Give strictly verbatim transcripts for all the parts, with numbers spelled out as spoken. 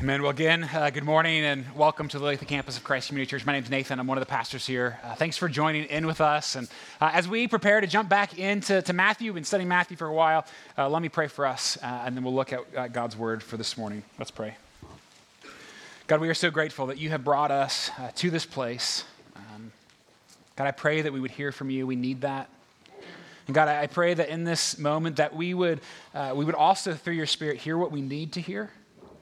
Amen. Well, again, uh, good morning and welcome to the Latham Campus of Christ Community Church. My name's Nathan. I'm one of the pastors here. Uh, thanks for joining in with us. And uh, as we prepare to jump back into to Matthew, we've been studying Matthew for a while. Uh, let me pray for us, uh, and then we'll look at uh, God's word for this morning. Let's pray. God, we are so grateful that you have brought us uh, to this place. Um, God, I pray that we would hear from you. We need that. And God, I pray that in this moment that we would, uh, we would also, through your Spirit, hear what we need to hear.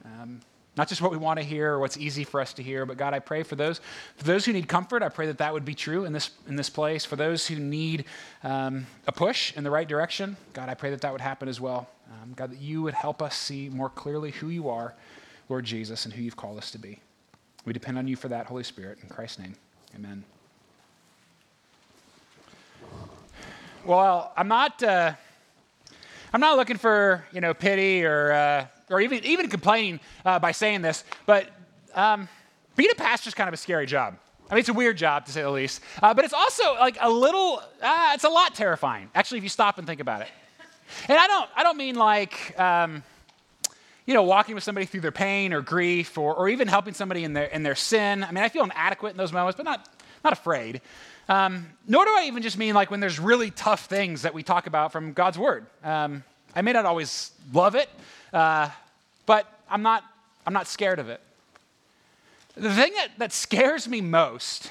Um, Not just what we want to hear or what's easy for us to hear, but God, I pray for those for those who need comfort. I pray that that would be true in this in this place. For those who need um, a push in the right direction, God, I pray that that would happen as well. Um, God, that you would help us see more clearly who you are, Lord Jesus, and who you've called us to be. We depend on you for that, Holy Spirit. In Christ's name, amen. Well, I'm not uh, I'm not looking for you know pity or. Uh, or even even complaining uh, by saying this, but um, being a pastor is kind of a scary job. I mean, it's a weird job, to say the least, uh, but it's also like a little, uh, it's a lot terrifying, actually, if you stop and think about it. And I don't I don't mean like, um, you know, walking with somebody through their pain or grief or, or even helping somebody in their in their sin. I mean, I feel inadequate in those moments, but not not afraid. Um, nor do I even just mean like when there's really tough things that we talk about from God's word. Um, I may not always love it, uh, But I'm not I'm not scared of it. The thing that, that scares me most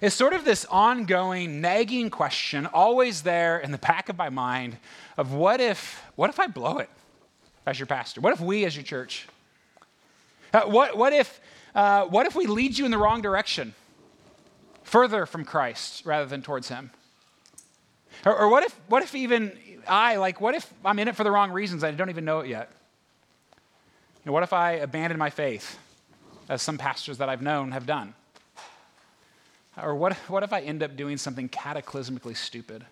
is sort of this ongoing, nagging question, always there in the back of my mind, of what if what if I blow it as your pastor? What if we as your church? Uh, what what if uh, what if we lead you in the wrong direction? Further from Christ rather than towards him? Or, or what if what if even I, like what if I'm in it for the wrong reasons and I don't even know it yet? And what if I abandon my faith, as some pastors that I've known have done? Or what, what if I end up doing something cataclysmically stupid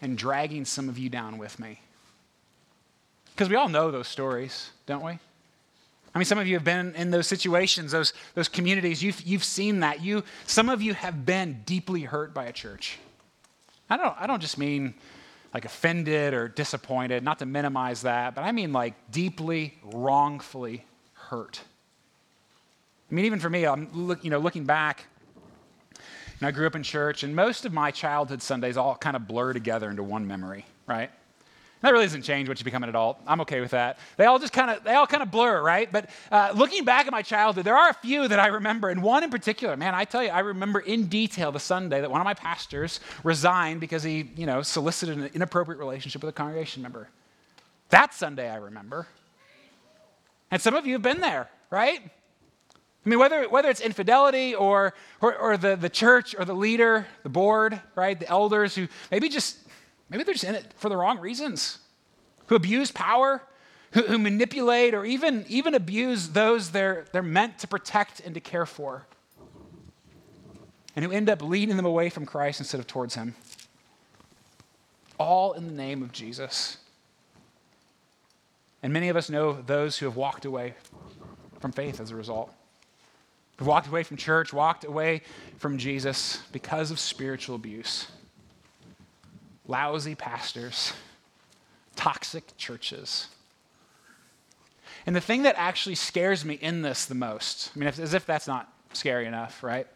and dragging some of you down with me? Because we all know those stories, don't we? I mean, some of you have been in those situations, those, those communities. You've, you've seen that. You, some of you have been deeply hurt by a church. I don't, I don't just mean like offended or disappointed, not to minimize that, but I mean like deeply, wrongfully hurt. I mean, even for me, I'm look, you know, looking back, and I grew up in church, and most of my childhood Sundays all kind of blur together into one memory, right? And that really doesn't change once you become an adult. I'm okay with that. They all just kind of, they all kind of blur, right? But uh, looking back at my childhood, there are a few that I remember, and one in particular, man, I tell you, I remember in detail the Sunday that one of my pastors resigned because he, you know, solicited an inappropriate relationship with a congregation member. That Sunday I remember. And some of you have been there, right? I mean, whether whether it's infidelity or or, or the, the church or the leader, the board, right? The elders who maybe just, maybe they're just in it for the wrong reasons, who abuse power, who, who manipulate or even, even abuse those they're, they're meant to protect and to care for, and who end up leading them away from Christ instead of towards him, all in the name of Jesus. And many of us know those who have walked away from faith as a result. We've walked away from church, walked away from Jesus because of spiritual abuse. Lousy pastors, toxic churches. And the thing that actually scares me in this the most, I mean, as if that's not scary enough, right?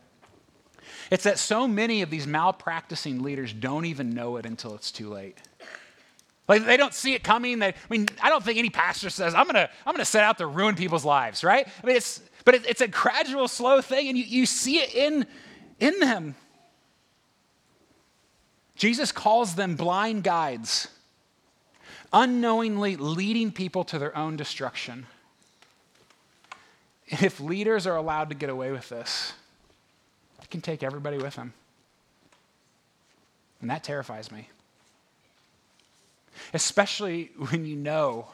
It's that so many of these malpracticing leaders don't even know it until it's too late. Like, they don't see it coming. They, I mean, I don't think any pastor says, I'm gonna, I'm gonna set out to ruin people's lives, right? I mean, it's, but it, it's a gradual, slow thing, and you, you see it in, in them. Jesus calls them blind guides, unknowingly leading people to their own destruction. And if leaders are allowed to get away with this, they can take everybody with them. And that terrifies me. Especially when you know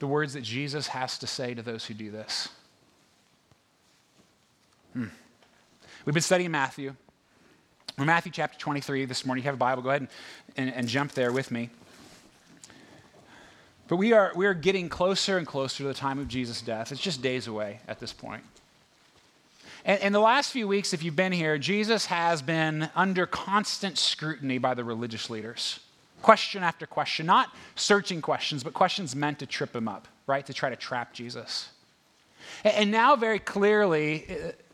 the words that Jesus has to say to those who do this. Hmm. We've been studying Matthew. We're in Matthew chapter twenty-three this morning. You have a Bible, go ahead and, and, and jump there with me. But we are we are getting closer and closer to the time of Jesus' death. It's just days away at this point. And in the last few weeks, if you've been here, Jesus has been under constant scrutiny by the religious leaders. Question after question, not searching questions, but questions meant to trip him up, right? To try to trap Jesus. And now very clearly,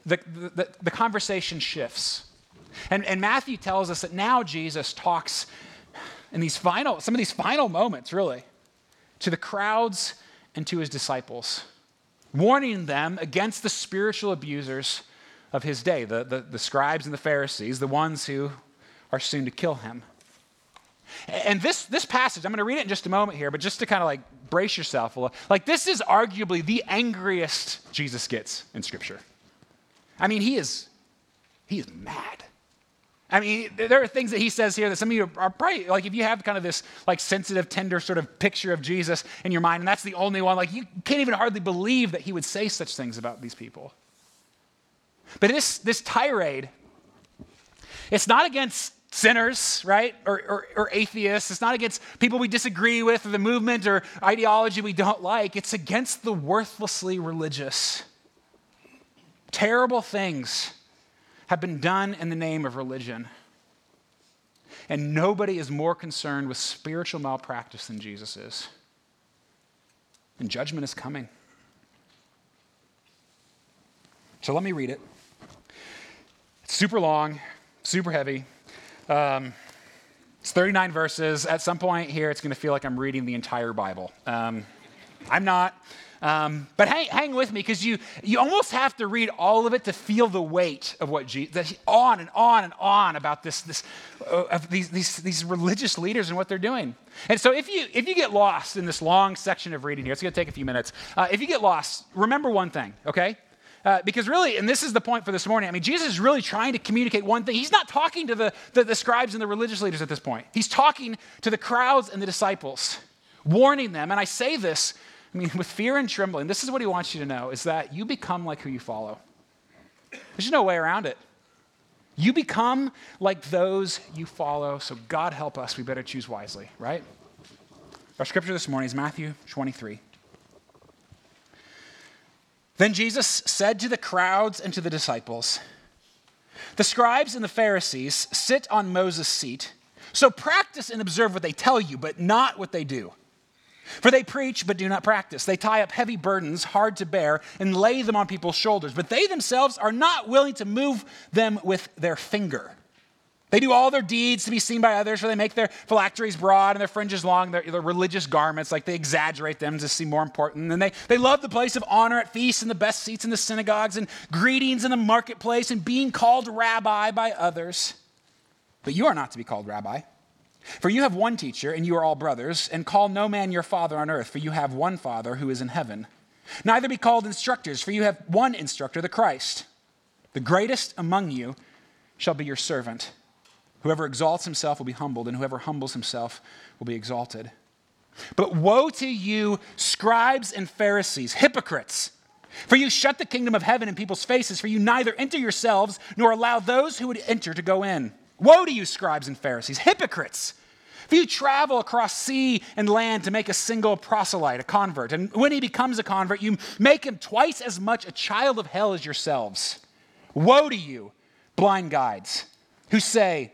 the, the, the conversation shifts. And, and Matthew tells us that now Jesus talks in these final, some of these final moments, really, to the crowds and to his disciples, warning them against the spiritual abusers of his day, the, the, the scribes and the Pharisees, the ones who are soon to kill him. And this, this passage, I'm going to read it in just a moment here, but just to kind of like brace yourself a little, like this is arguably the angriest Jesus gets in Scripture. I mean, he is, he is mad. I mean, there are things that he says here that some of you are probably, like if you have kind of this like sensitive, tender sort of picture of Jesus in your mind, and that's the only one, like you can't even hardly believe that he would say such things about these people. But this, this tirade, it's not against sinners, right, or, or, or atheists. It's not against people we disagree with or the movement or ideology we don't like. It's against the worthlessly religious. Terrible things have been done in the name of religion. And nobody is more concerned with spiritual malpractice than Jesus is. And judgment is coming. So let me read it. It's super long, super heavy. Um, it's thirty-nine verses. At some point here, it's going to feel like I'm reading the entire Bible. Um, I'm not. Um, but hang, hang with me, because you you almost have to read all of it to feel the weight of what Jesus, on and on and on about this this uh, of these these these religious leaders and what they're doing. And so if you if you get lost in this long section of reading here, it's going to take a few minutes. Uh, if you get lost, remember one thing, okay? Uh, because really, and this is the point for this morning, I mean, Jesus is really trying to communicate one thing. He's not talking to the, the, the scribes and the religious leaders at this point. He's talking to the crowds and the disciples, warning them. And I say this, I mean, with fear and trembling, this is what he wants you to know, is that you become like who you follow. There's no way around it. You become like those you follow, so God help us, we better choose wisely, right? Our scripture this morning is Matthew twenty-three. Then Jesus said to the crowds and to the disciples, "The scribes and the Pharisees sit on Moses' seat, so practice and observe what they tell you, but not what they do. For they preach, but do not practice. They tie up heavy burdens, hard to bear, and lay them on people's shoulders, but they themselves are not willing to move them with their finger. They do all their deeds to be seen by others, for they make their phylacteries broad and their fringes long, their, their religious garments, like they exaggerate them to seem more important. And they, they love the place of honor at feasts and the best seats in the synagogues and greetings in the marketplace and being called rabbi by others. But you are not to be called rabbi, for you have one teacher and you are all brothers, and call no man your father on earth, for you have one Father who is in heaven. Neither be called instructors, for you have one instructor, the Christ. The greatest among you shall be your servant. Whoever exalts himself will be humbled, and whoever humbles himself will be exalted. But woe to you, scribes and Pharisees, hypocrites! For you shut the kingdom of heaven in people's faces, for you neither enter yourselves nor allow those who would enter to go in. Woe to you, scribes and Pharisees, hypocrites! For you travel across sea and land to make a single proselyte, a convert, and when he becomes a convert, you make him twice as much a child of hell as yourselves. Woe to you, blind guides, who say,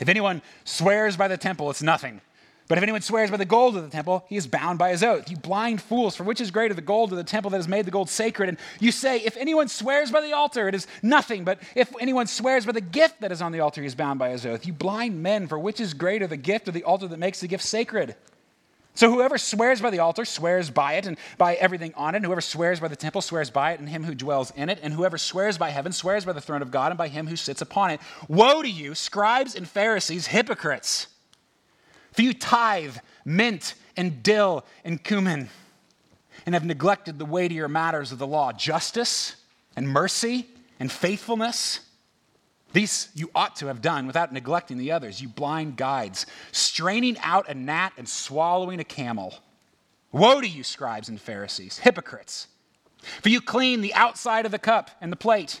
if anyone swears by the temple, it's nothing. But if anyone swears by the gold of the temple, he is bound by his oath. You blind fools, for which is greater, the gold or the temple that has made the gold sacred? And you say, if anyone swears by the altar, it is nothing. But if anyone swears by the gift that is on the altar, he is bound by his oath. You blind men, for which is greater, the gift or the altar that makes the gift sacred? So whoever swears by the altar swears by it and by everything on it, and whoever swears by the temple swears by it and him who dwells in it, and whoever swears by heaven swears by the throne of God and by him who sits upon it. Woe to you, scribes and Pharisees, hypocrites! For you tithe mint and dill and cumin, and have neglected the weightier matters of the law, justice and mercy and faithfulness. These you ought to have done without neglecting the others, you blind guides, straining out a gnat and swallowing a camel. Woe to you, scribes and Pharisees, hypocrites! For you clean the outside of the cup and the plate,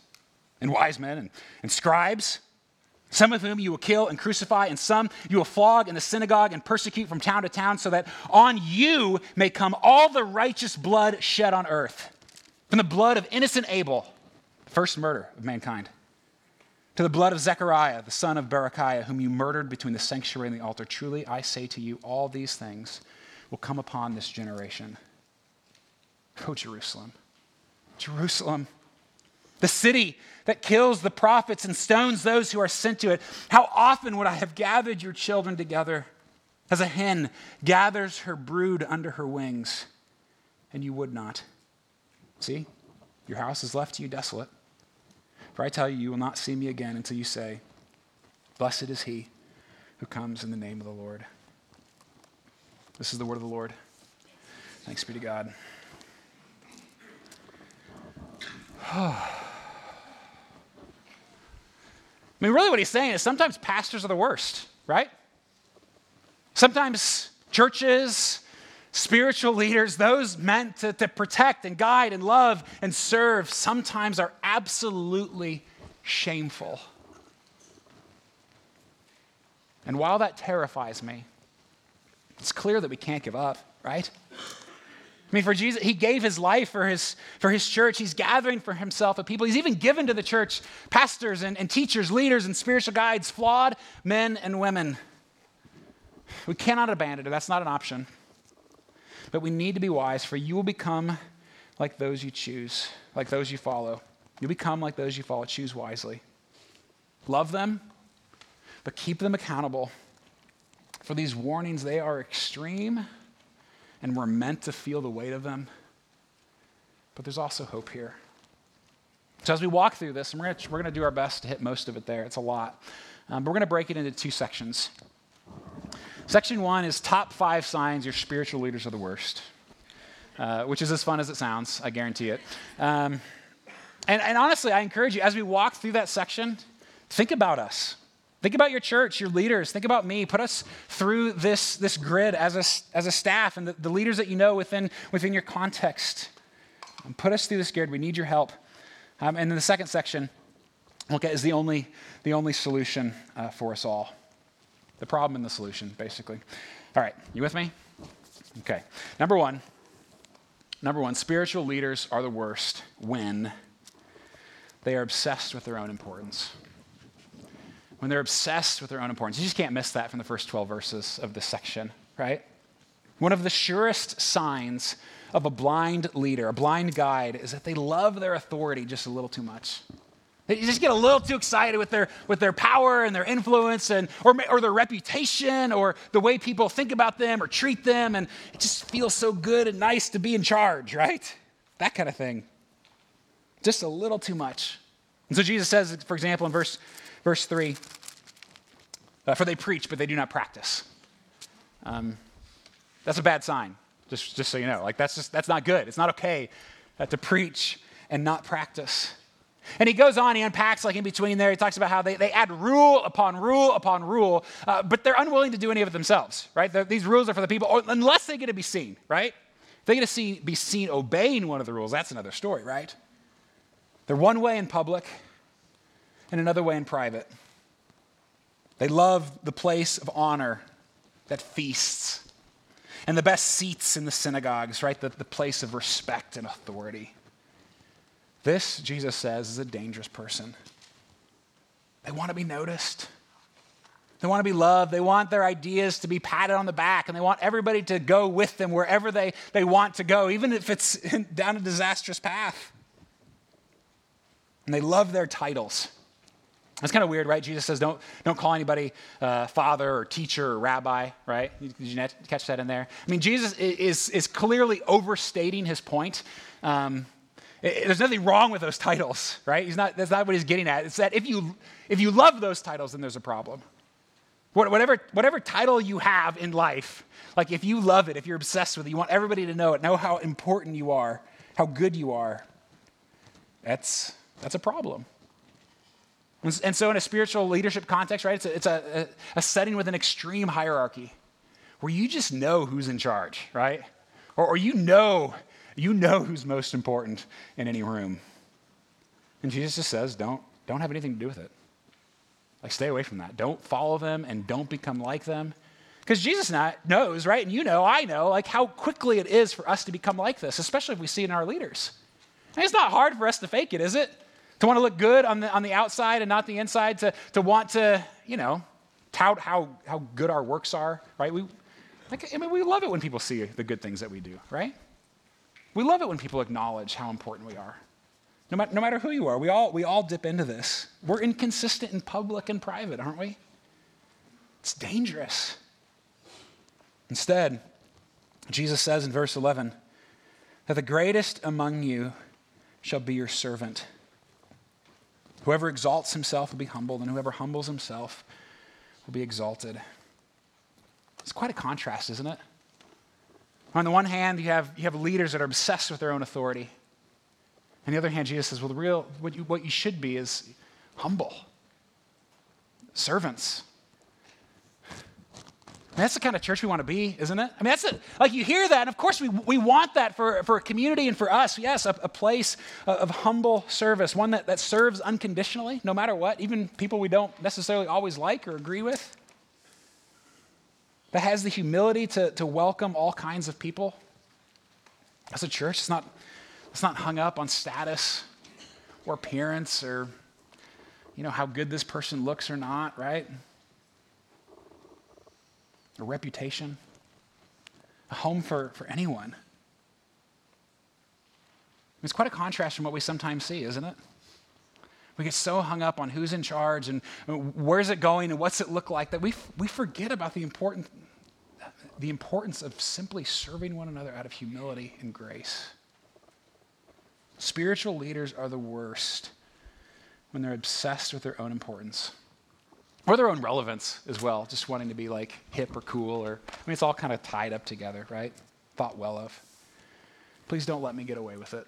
and wise men and, and scribes, some of whom you will kill and crucify, and some you will flog in the synagogue and persecute from town to town, so that on you may come all the righteous blood shed on earth, from the blood of innocent Abel, first murder of mankind, to the blood of Zechariah, the son of Berechiah, whom you murdered between the sanctuary and the altar. Truly, I say to you, all these things will come upon this generation. Oh, Jerusalem, Jerusalem, the city that kills the prophets and stones those who are sent to it. How often would I have gathered your children together as a hen gathers her brood under her wings, and you would not. See, your house is left to you desolate. For I tell you, you will not see me again until you say, blessed is he who comes in the name of the Lord. This is the word of the Lord. Thanks be to God. I mean, really what he's saying is sometimes pastors are the worst, right? Sometimes churches, spiritual leaders, those meant to, to protect and guide and love and serve, sometimes are absolutely shameful. And while that terrifies me, it's clear that we can't give up, right? I mean, for Jesus, he gave his life for his, for his church. He's gathering for himself a people. He's even given to the church pastors and, and teachers, leaders and spiritual guides, flawed men and women. We cannot abandon it. That's not an option. But we need to be wise, for you will become like those you choose, like those you follow. You'll become like those you follow. Choose wisely. Love them, but keep them accountable. For these warnings, they are extreme, and we're meant to feel the weight of them. But there's also hope here. So as we walk through this, and we're gonna, we're gonna do our best to hit most of it there. It's a lot. Um, but we're gonna break it into two sections. Section one is top five signs your spiritual leaders are the worst, uh, which is as fun as it sounds, I guarantee it. Um, and, and honestly, I encourage you, as we walk through that section, think about us. Think about your church, your leaders. Think about me. Put us through this, this grid as a, as a staff and the, the leaders that you know within, within your context. And put us through this grid. We need your help. Um, and then the second section, look at, is the only, the only solution uh, for us all. The problem and the solution, basically. All right, you with me? Okay, number one. Number one, spiritual leaders are the worst when they are obsessed with their own importance. When they're obsessed with their own importance. You just can't miss that from the first twelve verses of this section, right? One of the surest signs of a blind leader, a blind guide, is that they love their authority just a little too much. They just get a little too excited with their with their power and their influence and or, or their reputation or the way people think about them or treat them, and it just feels so good and nice to be in charge, right? That kind of thing. Just a little too much. And so Jesus says, for example, in verse Verse three, uh, for they preach, but they do not practice. Um, that's a bad sign, just, just so you know. Like, that's just, that's not good. It's not okay uh, to preach and not practice. And he goes on, he unpacks like in between there. He talks about how they, they add rule upon rule upon rule, uh, but they're unwilling to do any of it themselves, right? They're, these rules are for the people, or, unless they get to be seen, right? If they get to see, be seen obeying one of the rules, that's another story, right? They're one way in public, and another way in private. They love the place of honor that feasts and the best seats in the synagogues, right? The, the place of respect and authority. This, Jesus says, is a dangerous person. They want to be noticed. They want to be loved. They want their ideas to be patted on the back, and they want everybody to go with them wherever they, they want to go, even if it's down a disastrous path. And they love their titles. It's kind of weird, right? Jesus says, don't don't call anybody uh, father or teacher or rabbi, right? Did you catch that in there? I mean, Jesus is is clearly overstating his point. Um, it, there's nothing wrong with those titles, right? He's not. That's not what he's getting at. It's that if you if you love those titles, then there's a problem. Whatever whatever title you have in life, like if you love it, if you're obsessed with it, you want everybody to know it, know how important you are, how good you are, that's that's a problem. And so in a spiritual leadership context, right, it's a, it's a, a setting with an extreme hierarchy where you just know who's in charge, right? Or, or you know, you know who's most important in any room. And Jesus just says, don't, don't have anything to do with it. Like, stay away from that. Don't follow them and don't become like them. Because Jesus not, knows, right, and you know, I know, like how quickly it is for us to become like this, especially if we see it in our leaders. And it's not hard for us to fake it, is it? To want to look good on the on the outside and not the inside, to to want to, you know, tout how how good our works are, right? We like I mean we love it when people see the good things that we do, right? We love it when people acknowledge how important we are. No matter no matter who you are, we all we all dip into this. We're inconsistent in public and private, aren't we? It's dangerous. Instead, Jesus says in verse eleven that the greatest among you shall be your servant. Whoever exalts himself will be humbled, and whoever humbles himself will be exalted. It's quite a contrast, isn't it? On the one hand, you have you have leaders that are obsessed with their own authority. On the other hand, Jesus says, well, the real what you, what you should be is humble. Servants. And that's the kind of church we want to be, isn't it? I mean, that's it. Like you hear that, and of course we we want that for, for a community and for us. Yes, a, a place of humble service, one that, that serves unconditionally, no matter what, even people we don't necessarily always like or agree with. That has the humility to, to welcome all kinds of people. As a church, it's not it's not hung up on status or appearance or, you know, how good this person looks or not, right? A reputation, a home for, for anyone. It's quite a contrast from what we sometimes see, isn't it? We get so hung up on who's in charge and where's it going and what's it look like that we we forget about the important the importance of simply serving one another out of humility and grace. Spiritual leaders are the worst when they're obsessed with their own importance. Or their own relevance as well, just wanting to be like hip or cool or, I mean, it's all kind of tied up together, right? Thought well of. Please don't let me get away with it.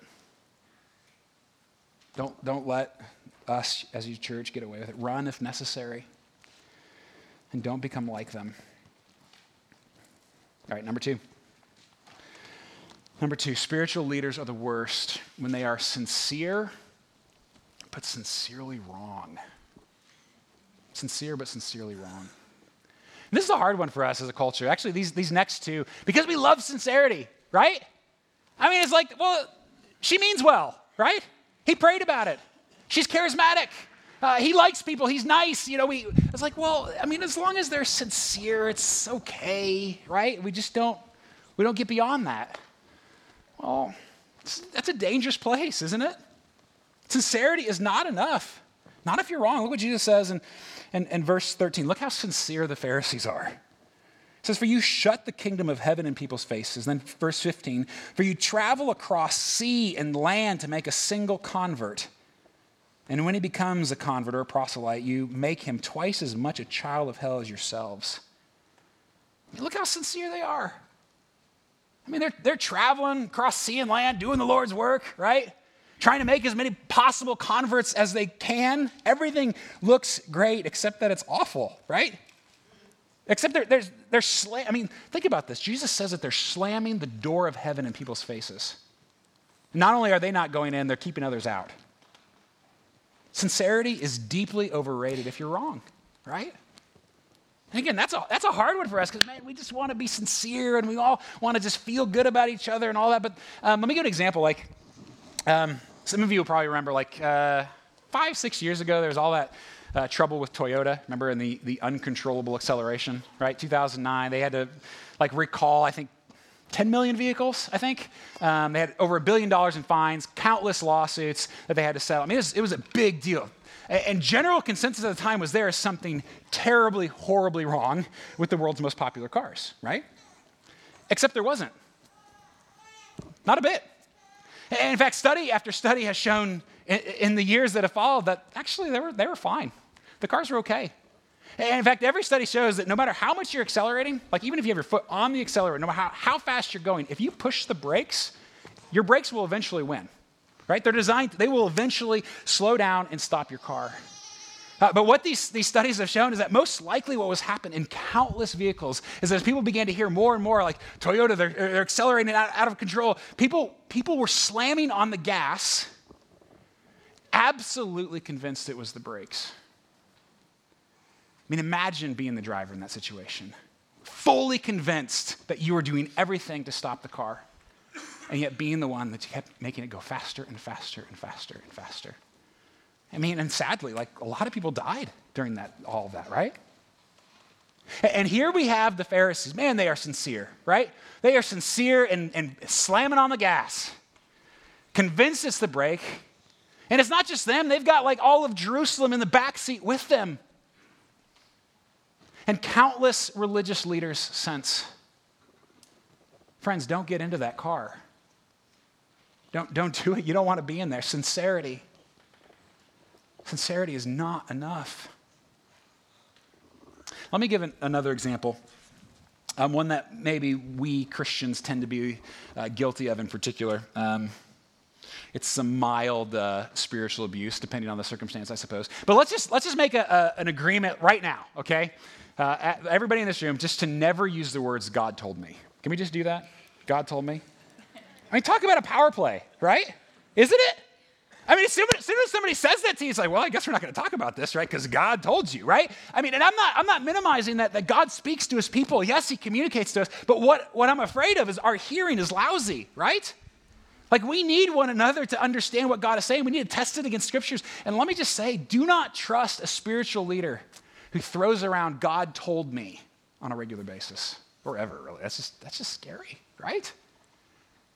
Don't, don't let us as your church get away with it. Run if necessary. And don't become like them. All right, number two. Number two, spiritual leaders are the worst when they are sincere, but sincerely wrong. Sincere, but sincerely wrong. And this is a hard one for us as a culture. Actually, these these next two, because we love sincerity, right? I mean, it's like, well, she means well, right? He prayed about it. She's charismatic. Uh, he likes people. He's nice. You know, we. It's like, well, I mean, as long as they're sincere, it's okay, right? We just don't we don't get beyond that. Well, that's a dangerous place, isn't it? Sincerity is not enough. Not if you're wrong. Look what Jesus says in, in, in verse thirteen. Look how sincere the Pharisees are. It says, for you shut the kingdom of heaven in people's faces. And then verse fifteen, for you travel across sea and land to make a single convert. And when he becomes a convert or a proselyte, you make him twice as much a child of hell as yourselves. I mean, look how sincere they are. I mean, they're, they're traveling across sea and land, doing the Lord's work, right? Trying to make as many possible converts as they can. Everything looks great, except that it's awful, right? Except they're, they're, they're slam- I mean, think about this. Jesus says that they're slamming the door of heaven in people's faces. Not only are they not going in, they're keeping others out. Sincerity is deeply overrated if you're wrong, right? And again, that's a, that's a hard one for us because, man, we just want to be sincere and we all want to just feel good about each other and all that. But um, let me give an example. Like, um, Some of you will probably remember, like uh, five, six years ago, there was all that uh, trouble with Toyota. Remember, in the, the uncontrollable acceleration, right? two thousand nine, they had to like recall, I think, ten million vehicles. I think um, they had over a billion dollars in fines, countless lawsuits that they had to settle. I mean, it was, it was a big deal. And general consensus at the time was there is something terribly, horribly wrong with the world's most popular cars, right? Except there wasn't. Not a bit. And in fact, study after study has shown in the years that have followed that actually they were, they were fine. The cars were okay. And in fact, every study shows that no matter how much you're accelerating, like even if you have your foot on the accelerator, no matter how, how fast you're going, if you push the brakes, your brakes will eventually win, right? They're designed, they will eventually slow down and stop your car. Uh, but what these, these studies have shown is that most likely what was happening in countless vehicles is as people began to hear more and more like Toyota, they're, they're accelerating out, out of control. People, people were slamming on the gas, absolutely convinced it was the brakes. I mean, imagine being the driver in that situation, fully convinced that you were doing everything to stop the car, and yet being the one that kept making it go faster and faster and faster and faster. I mean, and sadly, like a lot of people died during that, all of that, right? And here we have the Pharisees. Man, they are sincere, right? They are sincere and, and slamming on the gas, convinced it's the brake. And it's not just them. They've got like all of Jerusalem in the backseat with them. And countless religious leaders since. Friends, don't get into that car. Don't, don't do it. You don't want to be in there. Sincerity. Sincerity is not enough. Let me give an, another example, um, one that maybe we Christians tend to be uh, guilty of in particular. Um, it's some mild uh, spiritual abuse, depending on the circumstance, I suppose. But let's just let's just make a, a, an agreement right now, okay? Uh, everybody in this room, just to never use the words "God told me." Can we just do that? God told me. I mean, talk about a power play, right? Isn't it? I mean, as soon as somebody says that to you, it's like, well, I guess we're not going to talk about this, right? Because God told you, right? I mean, and I'm not I'm not minimizing that, that God speaks to his people. Yes, he communicates to us. But what, what I'm afraid of is our hearing is lousy, right? Like we need one another to understand what God is saying. We need to test it against scriptures. And let me just say, do not trust a spiritual leader who throws around God told me on a regular basis or ever, really. That's just that's just scary, right?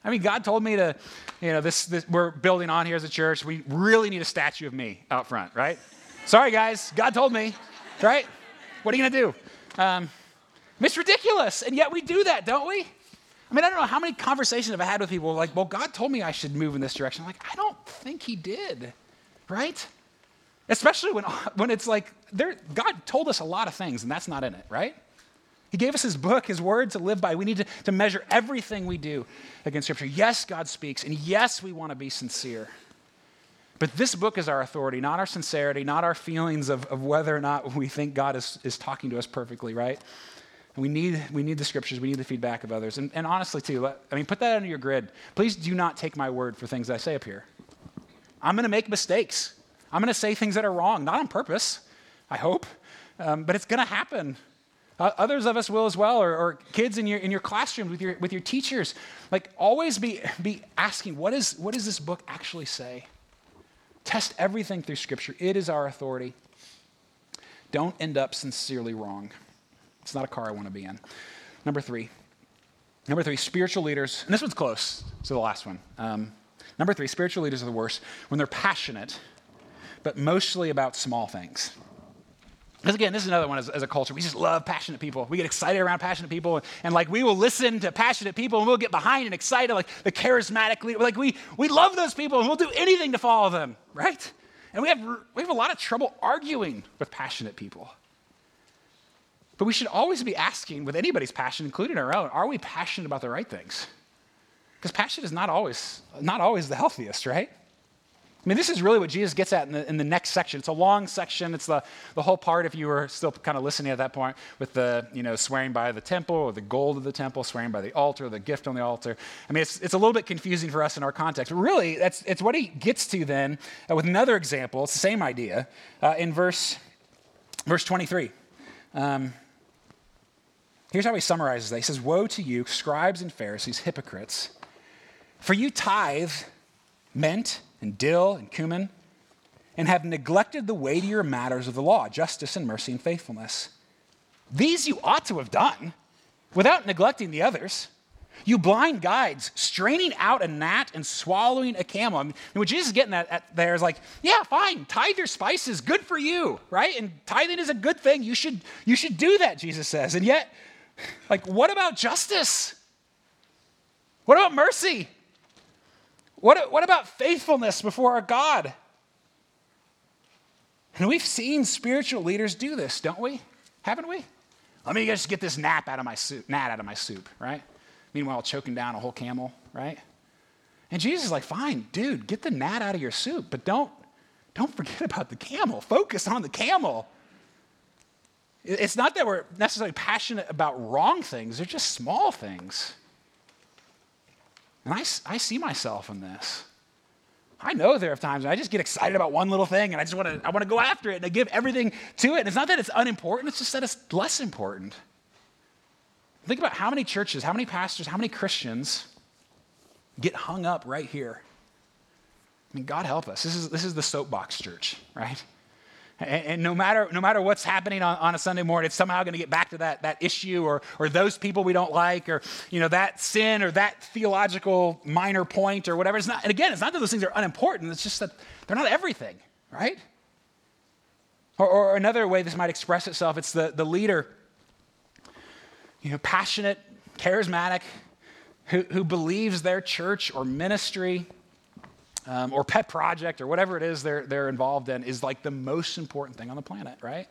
I mean, God told me to, you know, this, this we're building on here as a church. We really need a statue of me out front, right? Sorry, guys. God told me, right? What are you going to do? Um, it's ridiculous. And yet we do that, don't we? I mean, I don't know how many conversations I've had with people like, well, God told me I should move in this direction. I'm like, I don't think he did, right? Especially when, when it's like, there, God told us a lot of things, and that's not in it, right? He gave us his book, his word to live by. We need to, to measure everything we do against scripture. Yes, God speaks, and yes, we want to be sincere. But this book is our authority, not our sincerity, not our feelings of, of whether or not we think God is, is talking to us perfectly, right? And we need we need the scriptures. We need the feedback of others. And, and honestly, too, let, I mean, put that under your grid. Please do not take my word for things that I say up here. I'm going to make mistakes. I'm going to say things that are wrong, not on purpose, I hope, um, but it's going to happen. Uh, others of us will as well, or, or kids in your in your classroom with your with your teachers. Like always be be asking, what is what does this book actually say? Test everything through scripture. It is our authority. Don't end up sincerely wrong. It's not a car I want to be in. Number three. Number three, spiritual leaders, and this one's close to the last one. Um, number three, spiritual leaders are the worst when they're passionate, but mostly about small things. Because again, this is another one as, as a culture. We just love passionate people. We get excited around passionate people. And, and like we will listen to passionate people and we'll get behind and excited like the charismatic leader. Like we we love those people and we'll do anything to follow them, right? And we have we have a lot of trouble arguing with passionate people. But we should always be asking with anybody's passion, including our own, are we passionate about the right things? Because passion is not always not always the healthiest, right? I mean, this is really what Jesus gets at in the, in the next section. It's a long section. It's the, the whole part, if you were still kind of listening at that point, with the, you know, swearing by the temple or the gold of the temple, swearing by the altar, the gift on the altar. I mean, it's it's a little bit confusing for us in our context. But really, that's it's what he gets to then uh, with another example. It's the same idea uh, in verse, verse twenty-three. Um, here's how he summarizes that. He says, "Woe to you, scribes and Pharisees, hypocrites, for you tithe mint and dill and cumin, and have neglected the weightier matters of the law, justice and mercy and faithfulness. These you ought to have done without neglecting the others. You blind guides, straining out a gnat and swallowing a camel. I mean, what Jesus is getting at, at there is like, yeah, fine, tithe your spices, good for you, right? And tithing is a good thing. You should, you should do that, Jesus says. And yet, like, what about justice? What about mercy? What, what about faithfulness before our God? And we've seen spiritual leaders do this, don't we? Haven't we? Let me just get this gnat out of my soup, gnat out of my soup, right? Meanwhile, choking down a whole camel, right? And Jesus is like, fine, dude, get the gnat out of your soup, but don't, don't forget about the camel. Focus on the camel. It's not that we're necessarily passionate about wrong things. They're just small things. And I, I see myself in this. I know there are times I just get excited about one little thing and I just want to I want to go after it and I give everything to it. And it's not that it's unimportant, it's just that it's less important. Think about how many churches, how many pastors, how many Christians get hung up right here. I mean, God help us. This is this is the soapbox church, right? And, and no matter no matter what's happening on, on a Sunday morning, it's somehow going to get back to that that issue or or those people we don't like or you know that sin or that theological minor point or whatever. It's not. And again, it's not that those things are unimportant. It's just that they're not everything, right? Or, or another way this might express itself, it's the the leader, you know, passionate, charismatic, who who believes their church or ministry. Um, or pet project or whatever it is they're they're involved in is like the most important thing on the planet, right?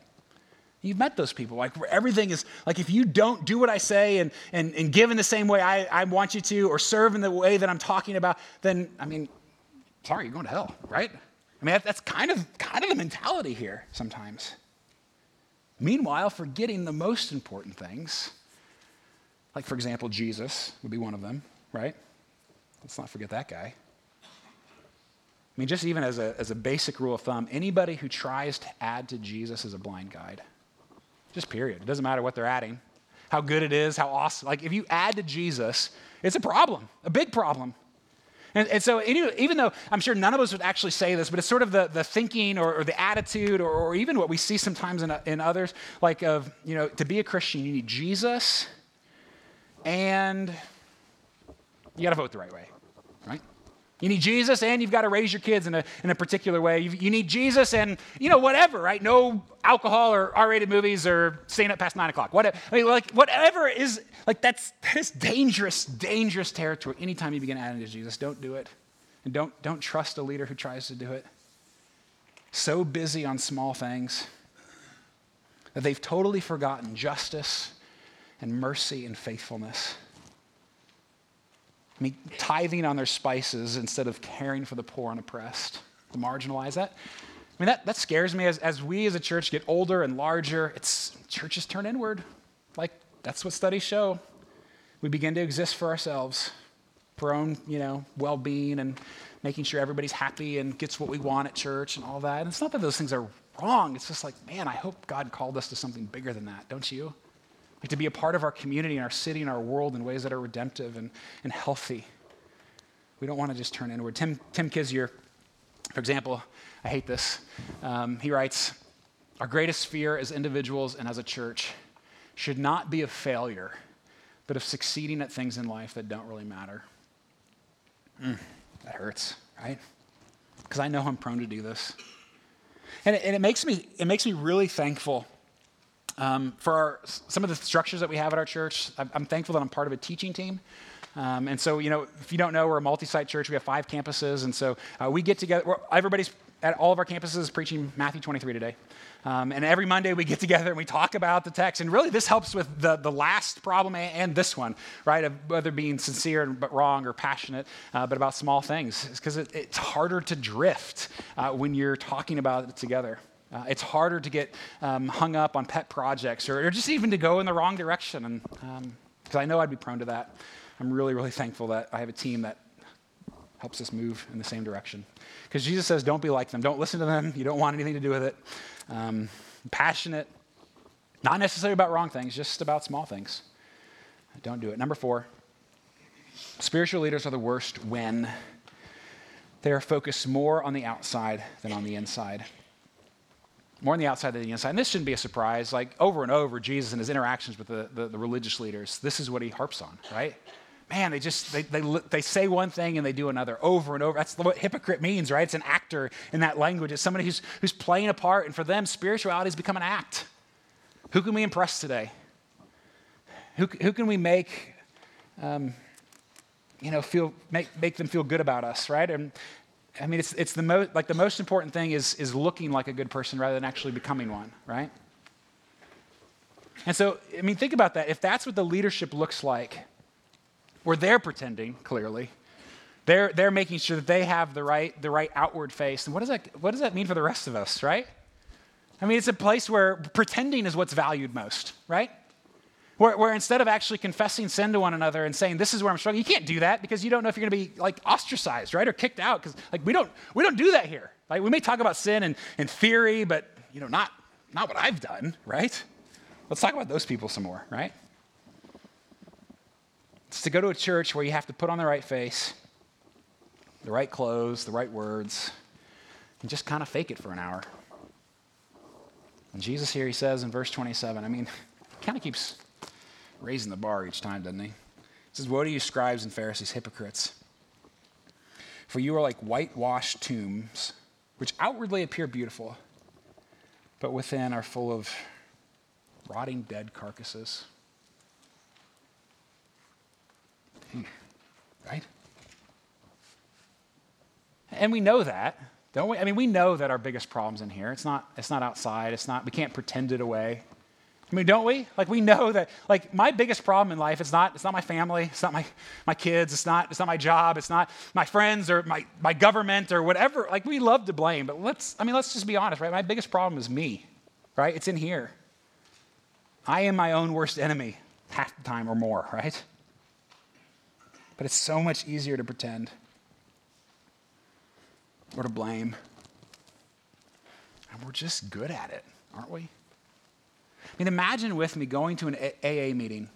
You've met those people. Like where everything is, like if you don't do what I say and and, and give in the same way I, I want you to or serve in the way that I'm talking about, then, I mean, sorry, you're going to hell, right? I mean, that, that's kind of kind of the mentality here sometimes. Meanwhile, forgetting the most important things, like for example, Jesus would be one of them, right? Let's not forget that guy. I mean, just even as a as a basic rule of thumb, anybody who tries to add to Jesus is a blind guide. Just period. It doesn't matter what they're adding, how good it is, how awesome. Like if you add to Jesus, it's a problem, a big problem. And, and so any, even though I'm sure none of us would actually say this, but it's sort of the, the thinking or, or the attitude or, or even what we see sometimes in, in others, like of, you know, to be a Christian, you need Jesus and you got to vote the right way, right? You need Jesus and you've got to raise your kids in a in a particular way. You, you need Jesus and, you know, whatever, right? No alcohol or R-rated movies or staying up past nine o'clock. What, I mean, like, whatever is, like that's that is dangerous, dangerous territory. Anytime you begin adding to Jesus, don't do it. And don't, don't trust a leader who tries to do it. So busy on small things that they've totally forgotten justice and mercy and faithfulness. I mean, tithing on their spices instead of caring for the poor and oppressed, to marginalize that. I mean, that, that scares me. As, as we as a church get older and larger, it's churches turn inward. Like, that's what studies show. We begin to exist for ourselves, for our own, you know, well-being and making sure everybody's happy and gets what we want at church and all that. And it's not that those things are wrong. It's just like, man, I hope God called us to something bigger than that, don't you? Like to be a part of our community and our city and our world in ways that are redemptive and, and healthy. We don't want to just turn inward. Tim, Tim Kizier, for example, I hate this. Um, he writes, our greatest fear as individuals and as a church should not be of failure, but of succeeding at things in life that don't really matter. Mm, that hurts, right? Because I know I'm prone to do this. And it, and it makes me it makes me really thankful Um, for our, some of the structures that we have at our church. I'm, I'm thankful that I'm part of a teaching team. Um, and so, you know, if you don't know, we're a multi-site church. We have five campuses. And so uh, we get together. We're, everybody's at all of our campuses preaching Matthew twenty-three today. Um, and every Monday we get together and we talk about the text. And really this helps with the, the last problem and, and this one, right? Of whether being sincere but wrong or passionate, uh, but about small things. It's because it, it's harder to drift uh, when you're talking about it together. Uh, it's harder to get um, hung up on pet projects or, or just even to go in the wrong direction. And because um, I know I'd be prone to that. I'm really, really thankful that I have a team that helps us move in the same direction. Because Jesus says, don't be like them. Don't listen to them. You don't want anything to do with it. Um, passionate, not necessarily about wrong things, just about small things. Don't do it. Number four, spiritual leaders are the worst when they are focused more on the outside than on the inside. More on the outside than the inside. And this shouldn't be a surprise. Like over and over, Jesus and his interactions with the, the, the religious leaders, this is what he harps on, right? man, they just, they, they they say one thing and they do another over and over. That's what hypocrite means, right? It's an actor in that language. It's somebody who's who's playing a part, and for them, spirituality has become an act. Who can we impress today? Who who can we make, um, you know, feel make make them feel good about us, right? And I mean, it's it's the most like the most important thing is is looking like a good person rather than actually becoming one, right? And so, I mean, think about that. If that's what the leadership looks like, where they're pretending, clearly, they're they're making sure that they have the right the right outward face. And what does that what does that mean for the rest of us, right? I mean, it's a place where pretending is what's valued most, right? Where, where instead of actually confessing sin to one another and saying, this is where I'm struggling, you can't do that because you don't know if you're going to be like ostracized, right? Or kicked out, because like we don't we don't do that here. Like we may talk about sin and, and theory, but you know, not not what I've done, right? Let's talk about those people some more, right? It's to go to a church where you have to put on the right face, the right clothes, the right words, and just kind of fake it for an hour. And Jesus here, he says in verse twenty-seven, I mean, he kind of keeps raising the bar each time, doesn't he? He says, woe to you, scribes and Pharisees, hypocrites, for you are like whitewashed tombs, which outwardly appear beautiful, but within are full of rotting dead carcasses. Hmm. Right? And we know that, don't we? I mean, we know that our biggest problem's in here. It's not, it's not outside. It's not, we can't pretend it away. I mean, don't we? Like we know that, like my biggest problem in life, it's not, it's not my family, it's not my, my kids, it's not, it's not my job, it's not my friends or my, my government or whatever. Like we love to blame, but let's, I mean, let's just be honest, right? My biggest problem is me, right? It's in here. I am my own worst enemy half the time or more, right? But it's so much easier to pretend or to blame. And we're just good at it, aren't we? I mean, imagine with me going to an A A meeting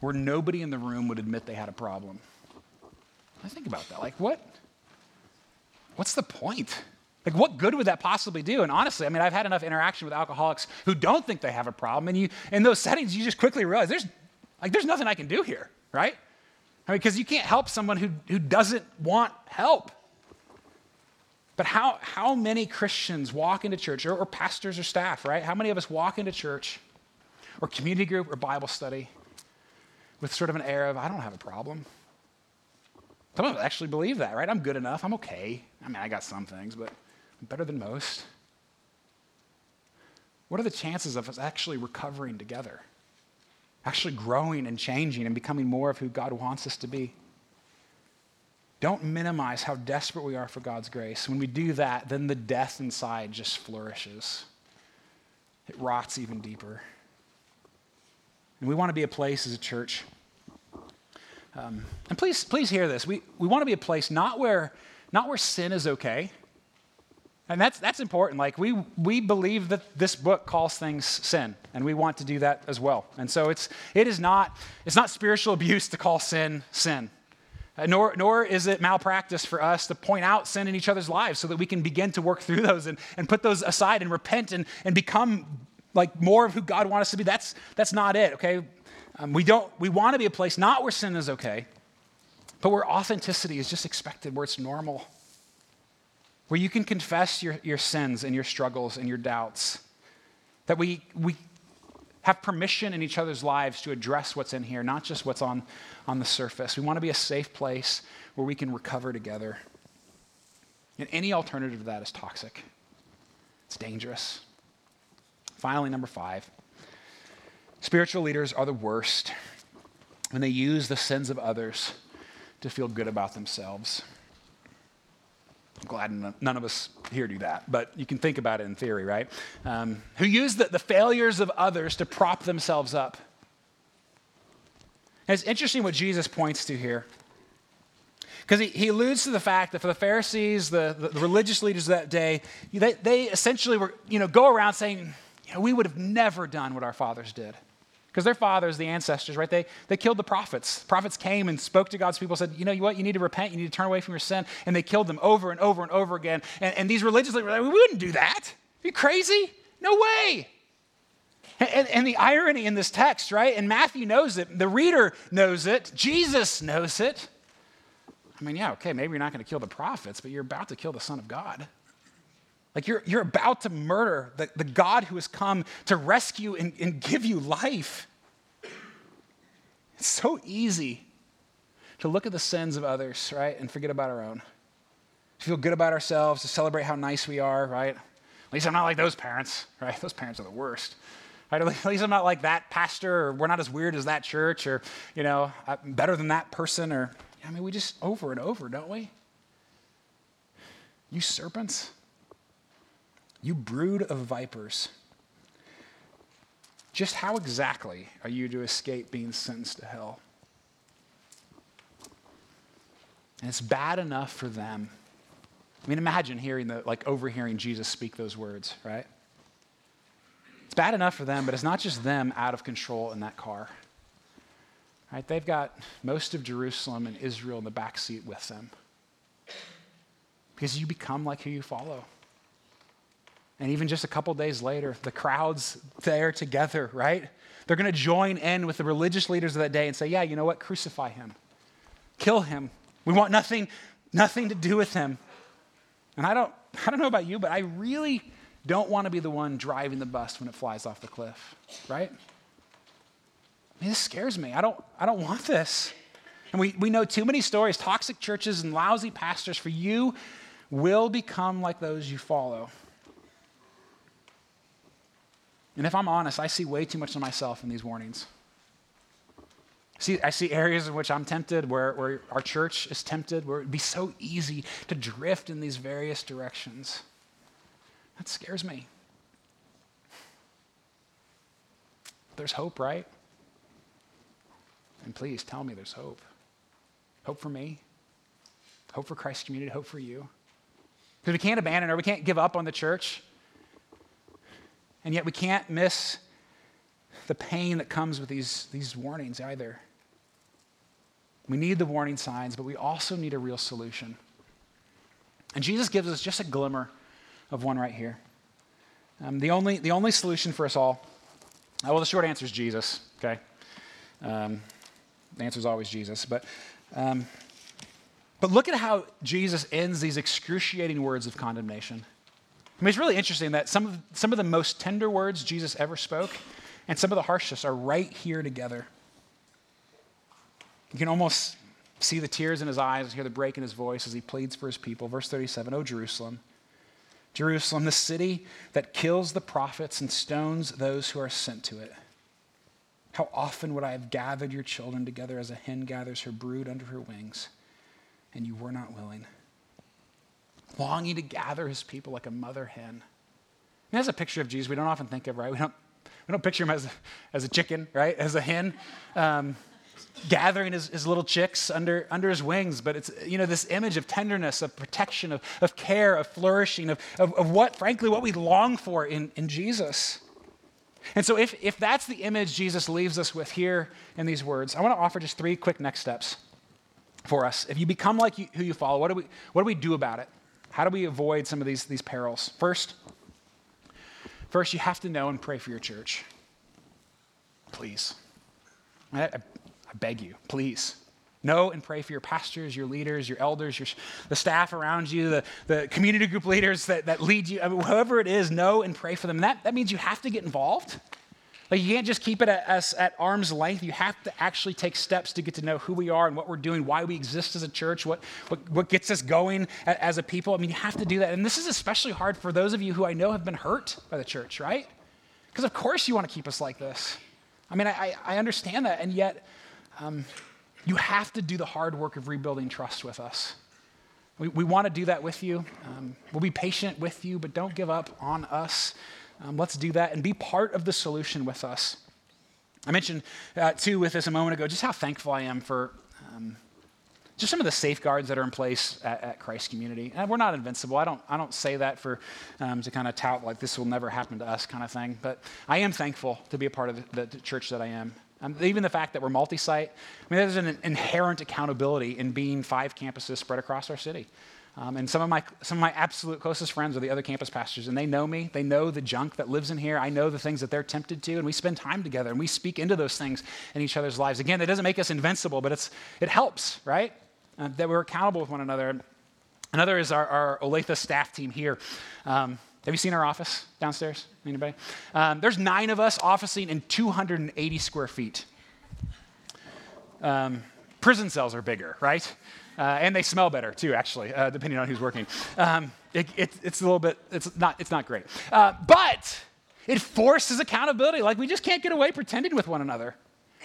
where nobody in the room would admit they had a problem. I think about that. Like, what? What's the point? Like, what good would that possibly do? And honestly, I mean, I've had enough interaction with alcoholics who don't think they have a problem. And you, in those settings, you just quickly realize there's, like, there's nothing I can do here, right? I mean, because you can't help someone who, who doesn't want help. But how how many Christians walk into church, or, or pastors or staff, right? How many of us walk into church, or community group, or Bible study, with sort of an air of, I don't have a problem. Some of us actually believe that, right? I'm good enough. I'm okay. I mean, I got some things, but better than most. What are the chances of us actually recovering together? Actually growing and changing and becoming more of who God wants us to be? Don't minimize how desperate we are for God's grace. When we do that, then the death inside just flourishes. It rots even deeper. And we want to be a place as a church. Um, and please, please hear this. We we want to be a place not where not where sin is okay. And that's that's important. Like we we believe that this book calls things sin, and we want to do that as well. And so it's it is not it's not spiritual abuse to call sin sin, uh, nor nor is it malpractice for us to point out sin in each other's lives so that we can begin to work through those and, and put those aside and repent and and become like more of who God wants us to be. That's that's not it. Okay, um, we don't we want to be a place not where sin is okay, but where authenticity is just expected, where it's normal. Where you can confess your, your sins and your struggles and your doubts, that we we have permission in each other's lives to address what's in here, not just what's on, on the surface. We want to be a safe place where we can recover together. And any alternative to that is toxic. It's dangerous. Finally, number five, spiritual leaders are the worst when they use the sins of others to feel good about themselves. I'm glad none of us here do that, but you can think about it in theory, right? Um, who use the, the failures of others to prop themselves up. And it's interesting what Jesus points to here, because he, he alludes to the fact that for the Pharisees, the, the, the religious leaders of that day, they, they essentially were, you know, go around saying, you know, we would have never done what our fathers did. Because their fathers, the ancestors, right, they, they killed the prophets. Prophets came and spoke to God's people, said, you know what, you need to repent, you need to turn away from your sin, and they killed them over and over and over again. And, and these religious leaders were like, we wouldn't do that. Are you crazy? No way. And, and the irony in this text, right? And Matthew knows it. The reader knows it. Jesus knows it. I mean, yeah, okay, maybe you're not going to kill the prophets, but you're about to kill the Son of God. Like you're you're about to murder the, the God who has come to rescue and, and give you life. It's so easy to look at the sins of others, right, and forget about our own. To feel good about ourselves, to celebrate how nice we are, right? At least I'm not like those parents, right? Those parents are the worst. Right? At least I'm not like that pastor, or we're not as weird as that church, or, you know, I'm better than that person, or, I mean, we just over and over, don't we? You serpents, you brood of vipers. Just how exactly are you to escape being sentenced to hell? And it's bad enough for them. I mean, imagine hearing the, like overhearing Jesus speak those words, right? It's bad enough for them, but it's not just them out of control in that car. Right? They've got most of Jerusalem and Israel in the backseat with them. Because you become like who you follow. And even just a couple days later, the crowds there together, right? They're going to join in with the religious leaders of that day and say, yeah, you know what? Crucify him. Kill him. We want nothing, nothing to do with him. And I don't, I don't know about you, but I really don't want to be the one driving the bus when it flies off the cliff, right? I mean, this scares me. I don't, I don't want this. And we, we know too many stories, toxic churches and lousy pastors, for you will become like those you follow. And if I'm honest, I see way too much of myself in these warnings. See, I see areas in which I'm tempted, where, where our church is tempted, where it would be so easy to drift in these various directions. That scares me. There's hope, right? And please tell me there's hope. Hope for me. Hope for Christ's community. Hope for you. Because we can't abandon her. We can't give up on the church. And yet we can't miss the pain that comes with these, these warnings either. We need the warning signs, but we also need a real solution. And Jesus gives us just a glimmer of one right here. Um, the only, the only solution for us all, uh, well, the short answer is Jesus, okay? Um, the answer is always Jesus. But, um, but look at how Jesus ends these excruciating words of condemnation. I mean, it's really interesting that some of, some of the most tender words Jesus ever spoke and some of the harshest are right here together. You can almost see the tears in his eyes and hear the break in his voice as he pleads for his people. Verse thirty-seven, "O Jerusalem, Jerusalem, the city that kills the prophets and stones those who are sent to it. How often would I have gathered your children together as a hen gathers her brood under her wings, and you were not willing." Longing to gather his people like a mother hen. And that's a picture of Jesus we don't often think of, right? We don't we don't picture him as a, as a chicken, right? As a hen, um, gathering his, his little chicks under under his wings. But it's, you know, this image of tenderness, of protection, of of care, of flourishing, of of, of what, frankly, what we long for in, in Jesus. And so if if that's the image Jesus leaves us with here in these words, I want to offer just three quick next steps for us. If you become like you, who you follow, what do we what do we do about it? How do we avoid some of these, these perils? First, first, you have to know and pray for your church. Please. I, I beg you, please. Know and pray for your pastors, your leaders, your elders, your, the staff around you, the, the community group leaders that, that lead you. I mean, whoever it is, know and pray for them. And that, that means you have to get involved. Like, you can't just keep it at us at arm's length. You have to actually take steps to get to know who we are and what we're doing, why we exist as a church, what, what, what gets us going as a people. I mean, you have to do that. And this is especially hard for those of you who I know have been hurt by the church, right? Because of course you want to keep us like this. I mean, I, I understand that. And yet um, you have to do the hard work of rebuilding trust with us. We, we want to do that with you. Um, we'll be patient with you, but don't give up on us. Um, let's do that and be part of the solution with us. I mentioned, uh, too, with this a moment ago, just how thankful I am for um, just some of the safeguards that are in place at, at Christ Community. And we're not invincible. I don't I don't say that for um, to kind of tout like this will never happen to us kind of thing. But I am thankful to be a part of the, the church that I am. Um, even the fact that we're multi-site. I mean, there's an inherent accountability in being five campuses spread across our city. Um, and some of my some of my absolute closest friends are the other campus pastors, and they know me. They know the junk that lives in here. I know the things that they're tempted to, and we spend time together, and we speak into those things in each other's lives. Again, that doesn't make us invincible, but it's it helps, right? Uh, that we're accountable with one another. Another is our, our Olathe staff team here. Um, have you seen our office downstairs? Anybody? Um, there's nine of us officing in two hundred eighty square feet. Um, prison cells are bigger, right? Uh, and they smell better too, actually, uh, depending on who's working. Um, it, it, it's a little bit, it's not, it's not great. Uh, but it forces accountability. Like, we just can't get away pretending with one another.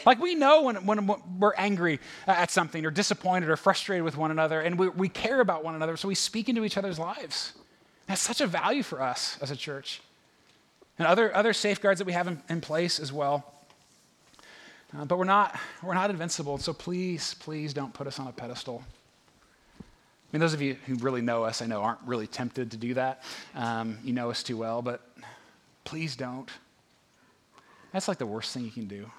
Like, we know when, when we're angry at something or disappointed or frustrated with one another, and we, we care about one another, so we speak into each other's lives. That's such a value for us as a church. And other other safeguards that we have in, in place as well. Uh, but we're not we're not invincible, so please, please don't put us on a pedestal. I mean, those of you who really know us, I know, aren't really tempted to do that. Um, you know us too well, but please don't. That's like the worst thing you can do.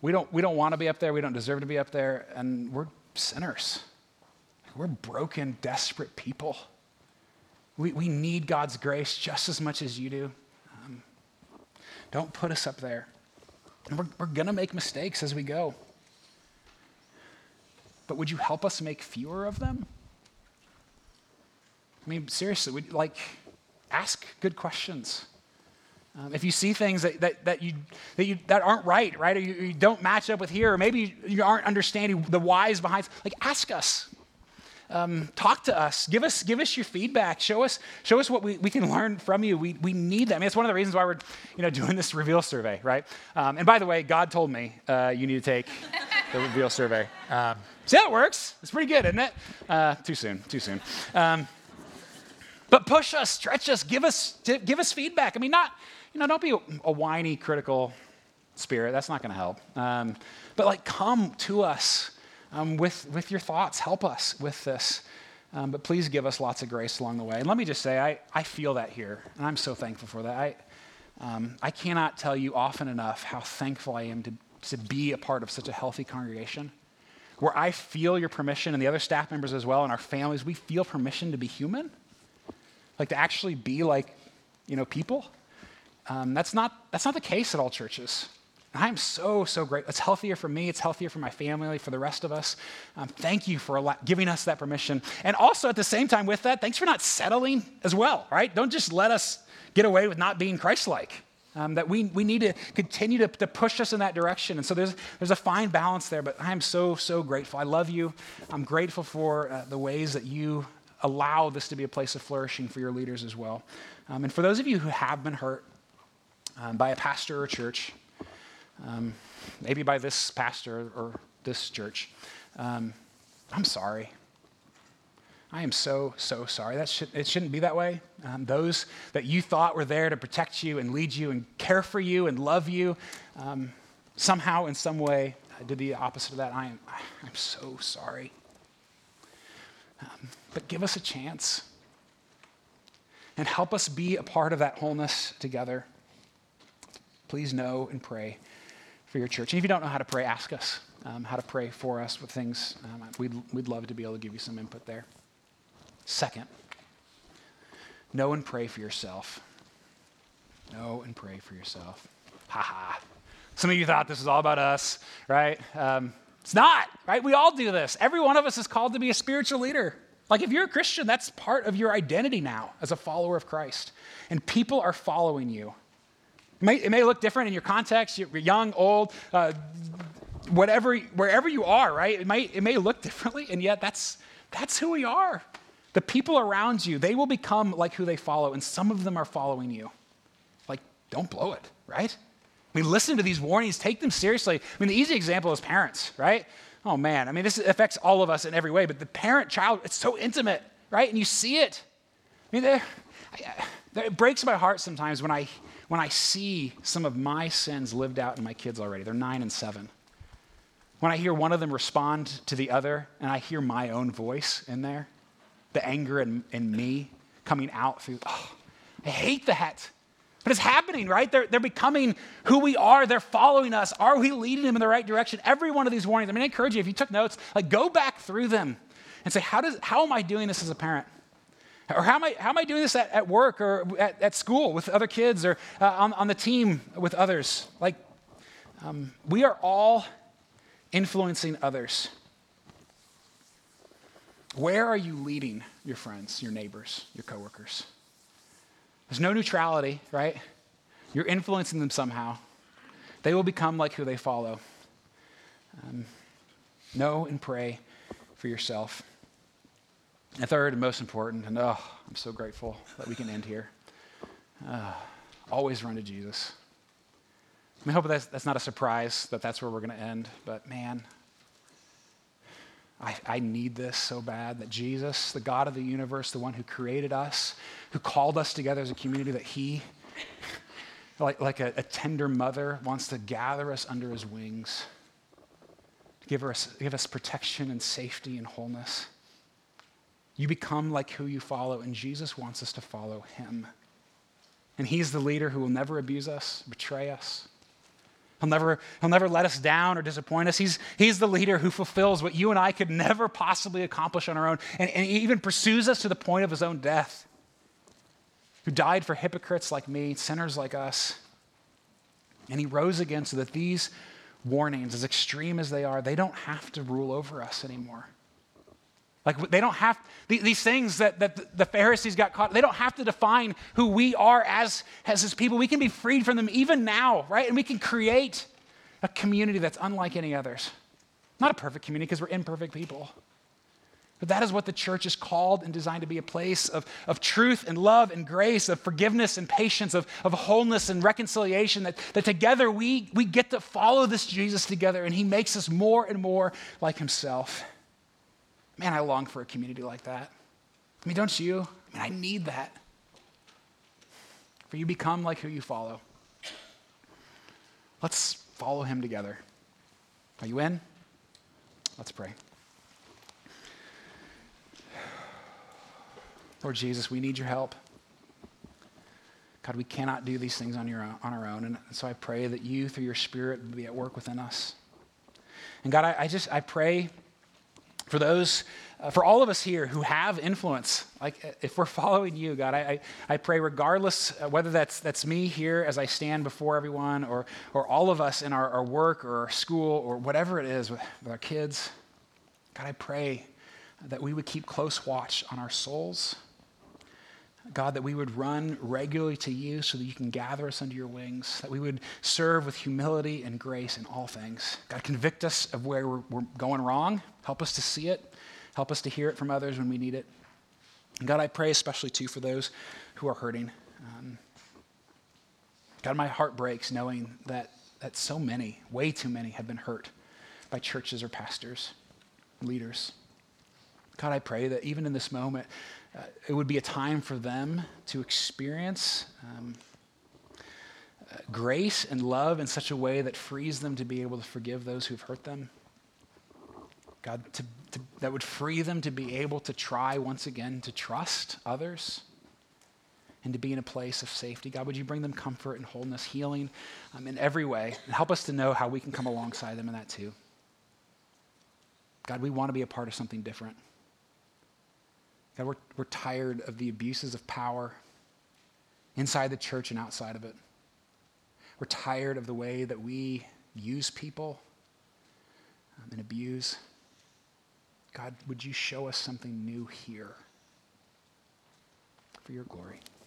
We don't we don't want to be up there. We don't deserve to be up there, and we're sinners. We're broken, desperate people. We we need God's grace just as much as you do. Um, don't put us up there. And we're we're gonna make mistakes as we go. But would you help us make fewer of them? I mean, seriously, would like ask good questions. Um, if you see things that, that, that you that you that aren't right, right, or you, you don't match up with here, or maybe you aren't understanding the whys behind, like, ask us, um, talk to us, give us give us your feedback, show us show us what we, we can learn from you. We we need that. I mean, it's one of the reasons why we're you know doing this Reveal survey, right? Um, and by the way, God told me uh, you need to take the Reveal survey. Um, see, that works. It's pretty good, isn't it? Uh, too soon, too soon. Um, but push us, stretch us, give us give us feedback. I mean, not. You know, don't be a whiny, critical spirit. That's not going to help. Um, but like, come to us um, with with your thoughts. Help us with this. Um, but please give us lots of grace along the way. And let me just say, I, I feel that here, and I'm so thankful for that. I um, I cannot tell you often enough how thankful I am to to be a part of such a healthy congregation, where I feel your permission, and the other staff members as well, and our families, we feel permission to be human, like to actually be like, you know, people. Um, that's not that's not the case at all churches. And I am so, so grateful. It's healthier for me. It's healthier for my family, for the rest of us. Um, thank you for al- giving us that permission. And also at the same time with that, thanks for not settling as well, right? Don't just let us get away with not being Christ-like. Um, that we we need to continue to, to push us in that direction. And so there's there's a fine balance there, but I am so, so grateful. I love you. I'm grateful for uh, the ways that you allow this to be a place of flourishing for your leaders as well. Um, and for those of you who have been hurt, Um, by a pastor or church, um, maybe by this pastor or this church. Um, I'm sorry. I am so, so sorry. That should, it shouldn't be that way. Um, those that you thought were there to protect you and lead you and care for you and love you, um, somehow in some way uh, did the opposite of that. I am, I'm so sorry. Um, but give us a chance and help us be a part of that wholeness together. Please know and pray for your church. And if you don't know how to pray, ask us um, how to pray for us with things. Um, we'd, we'd love to be able to give you some input there. Second, know and pray for yourself. Know and pray for yourself. Ha ha. Some of you thought this was all about us, right? Um, it's not, right? We all do this. Every one of us is called to be a spiritual leader. Like, if you're a Christian, that's part of your identity now as a follower of Christ. And people are following you. It may, it may look different in your context. You're young, old, uh, whatever, wherever you are, right? It might, it may look differently, and yet that's that's who we are. The people around you, they will become like who they follow, and some of them are following you. Like, don't blow it, right? I mean, listen to these warnings. Take them seriously. I mean, the easy example is parents, right? Oh, man. I mean, this affects all of us in every way, but the parent-child, it's so intimate, right? And you see it. I mean, they're... I, it breaks my heart sometimes when I when I see some of my sins lived out in my kids already. They're nine and seven. When I hear one of them respond to the other, and I hear my own voice in there, the anger in, in me coming out through, oh, I hate that. But it's happening, right? They're, they're becoming who we are. They're following us. Are we leading them in the right direction? Every one of these warnings, I mean, I encourage you, if you took notes, like, go back through them and say, how does how am I doing this as a parent? Or how am I, how am I doing this at, at work or at, at school with other kids or uh, on, on the team with others? Like, um, we are all influencing others. Where are you leading your friends, your neighbors, your coworkers? There's no neutrality, right? You're influencing them somehow. They will become like who they follow. Um, know and pray for yourself. And third, and most important, and oh, I'm so grateful that we can end here. Uh, always run to Jesus. I mean, I hope that's, that's not a surprise that that's where we're going to end, but man, I, I need this so bad that Jesus, the God of the universe, the one who created us, who called us together as a community, that he, like, like a, a tender mother, wants to gather us under his wings, to give us, give us protection and safety and wholeness. You become like who you follow, and Jesus wants us to follow him. And he's the leader who will never abuse us, betray us. He'll never, he'll never let us down or disappoint us. He's, he's the leader who fulfills what you and I could never possibly accomplish on our own, and, and he even pursues us to the point of his own death, who died for hypocrites like me, sinners like us. And he rose again so that these warnings, as extreme as they are, they don't have to rule over us anymore. Like, they don't have, these things that, that the Pharisees got caught, they don't have to define who we are as, as his people. We can be freed from them even now, right? And we can create a community that's unlike any others. Not a perfect community because we're imperfect people. But that is what the church is called and designed to be, a place of, of truth and love and grace, of forgiveness and patience, of, of wholeness and reconciliation, that, that together we, we get to follow this Jesus together, and he makes us more and more like himself. Man, I long for a community like that. I mean, don't you? I mean, I need that. For you become like who you follow. Let's follow him together. Are you in? Let's pray. Lord Jesus, we need your help. God, we cannot do these things on your own, on our own. And so I pray that you, through your Spirit, will be at work within us. And God, I, I just, I pray for those, uh, for all of us here who have influence, like if we're following you, God, I, I, I pray regardless, uh, whether that's that's me here as I stand before everyone, or or all of us in our, our work or our school or whatever it is with, with our kids, God, I pray that we would keep close watch on our souls. God, that we would run regularly to you so that you can gather us under your wings, that we would serve with humility and grace in all things. God, convict us of where we're, we're going wrong. Help us to see it. Help us to hear it from others when we need it. And God, I pray especially too for those who are hurting. Um, God, my heart breaks knowing that, that so many, way too many, have been hurt by churches or pastors, leaders. God, I pray that even in this moment, Uh, it would be a time for them to experience um, uh, grace and love in such a way that frees them to be able to forgive those who've hurt them. God, to, to, that would free them to be able to try once again to trust others and to be in a place of safety. God, would you bring them comfort and wholeness, healing um, in every way, and help us to know how we can come alongside them in that too. God, we want to be a part of something different. God, we're, we're tired of the abuses of power inside the church and outside of it. We're tired of the way that we use people um, and abuse. God, would you show us something new here for your glory?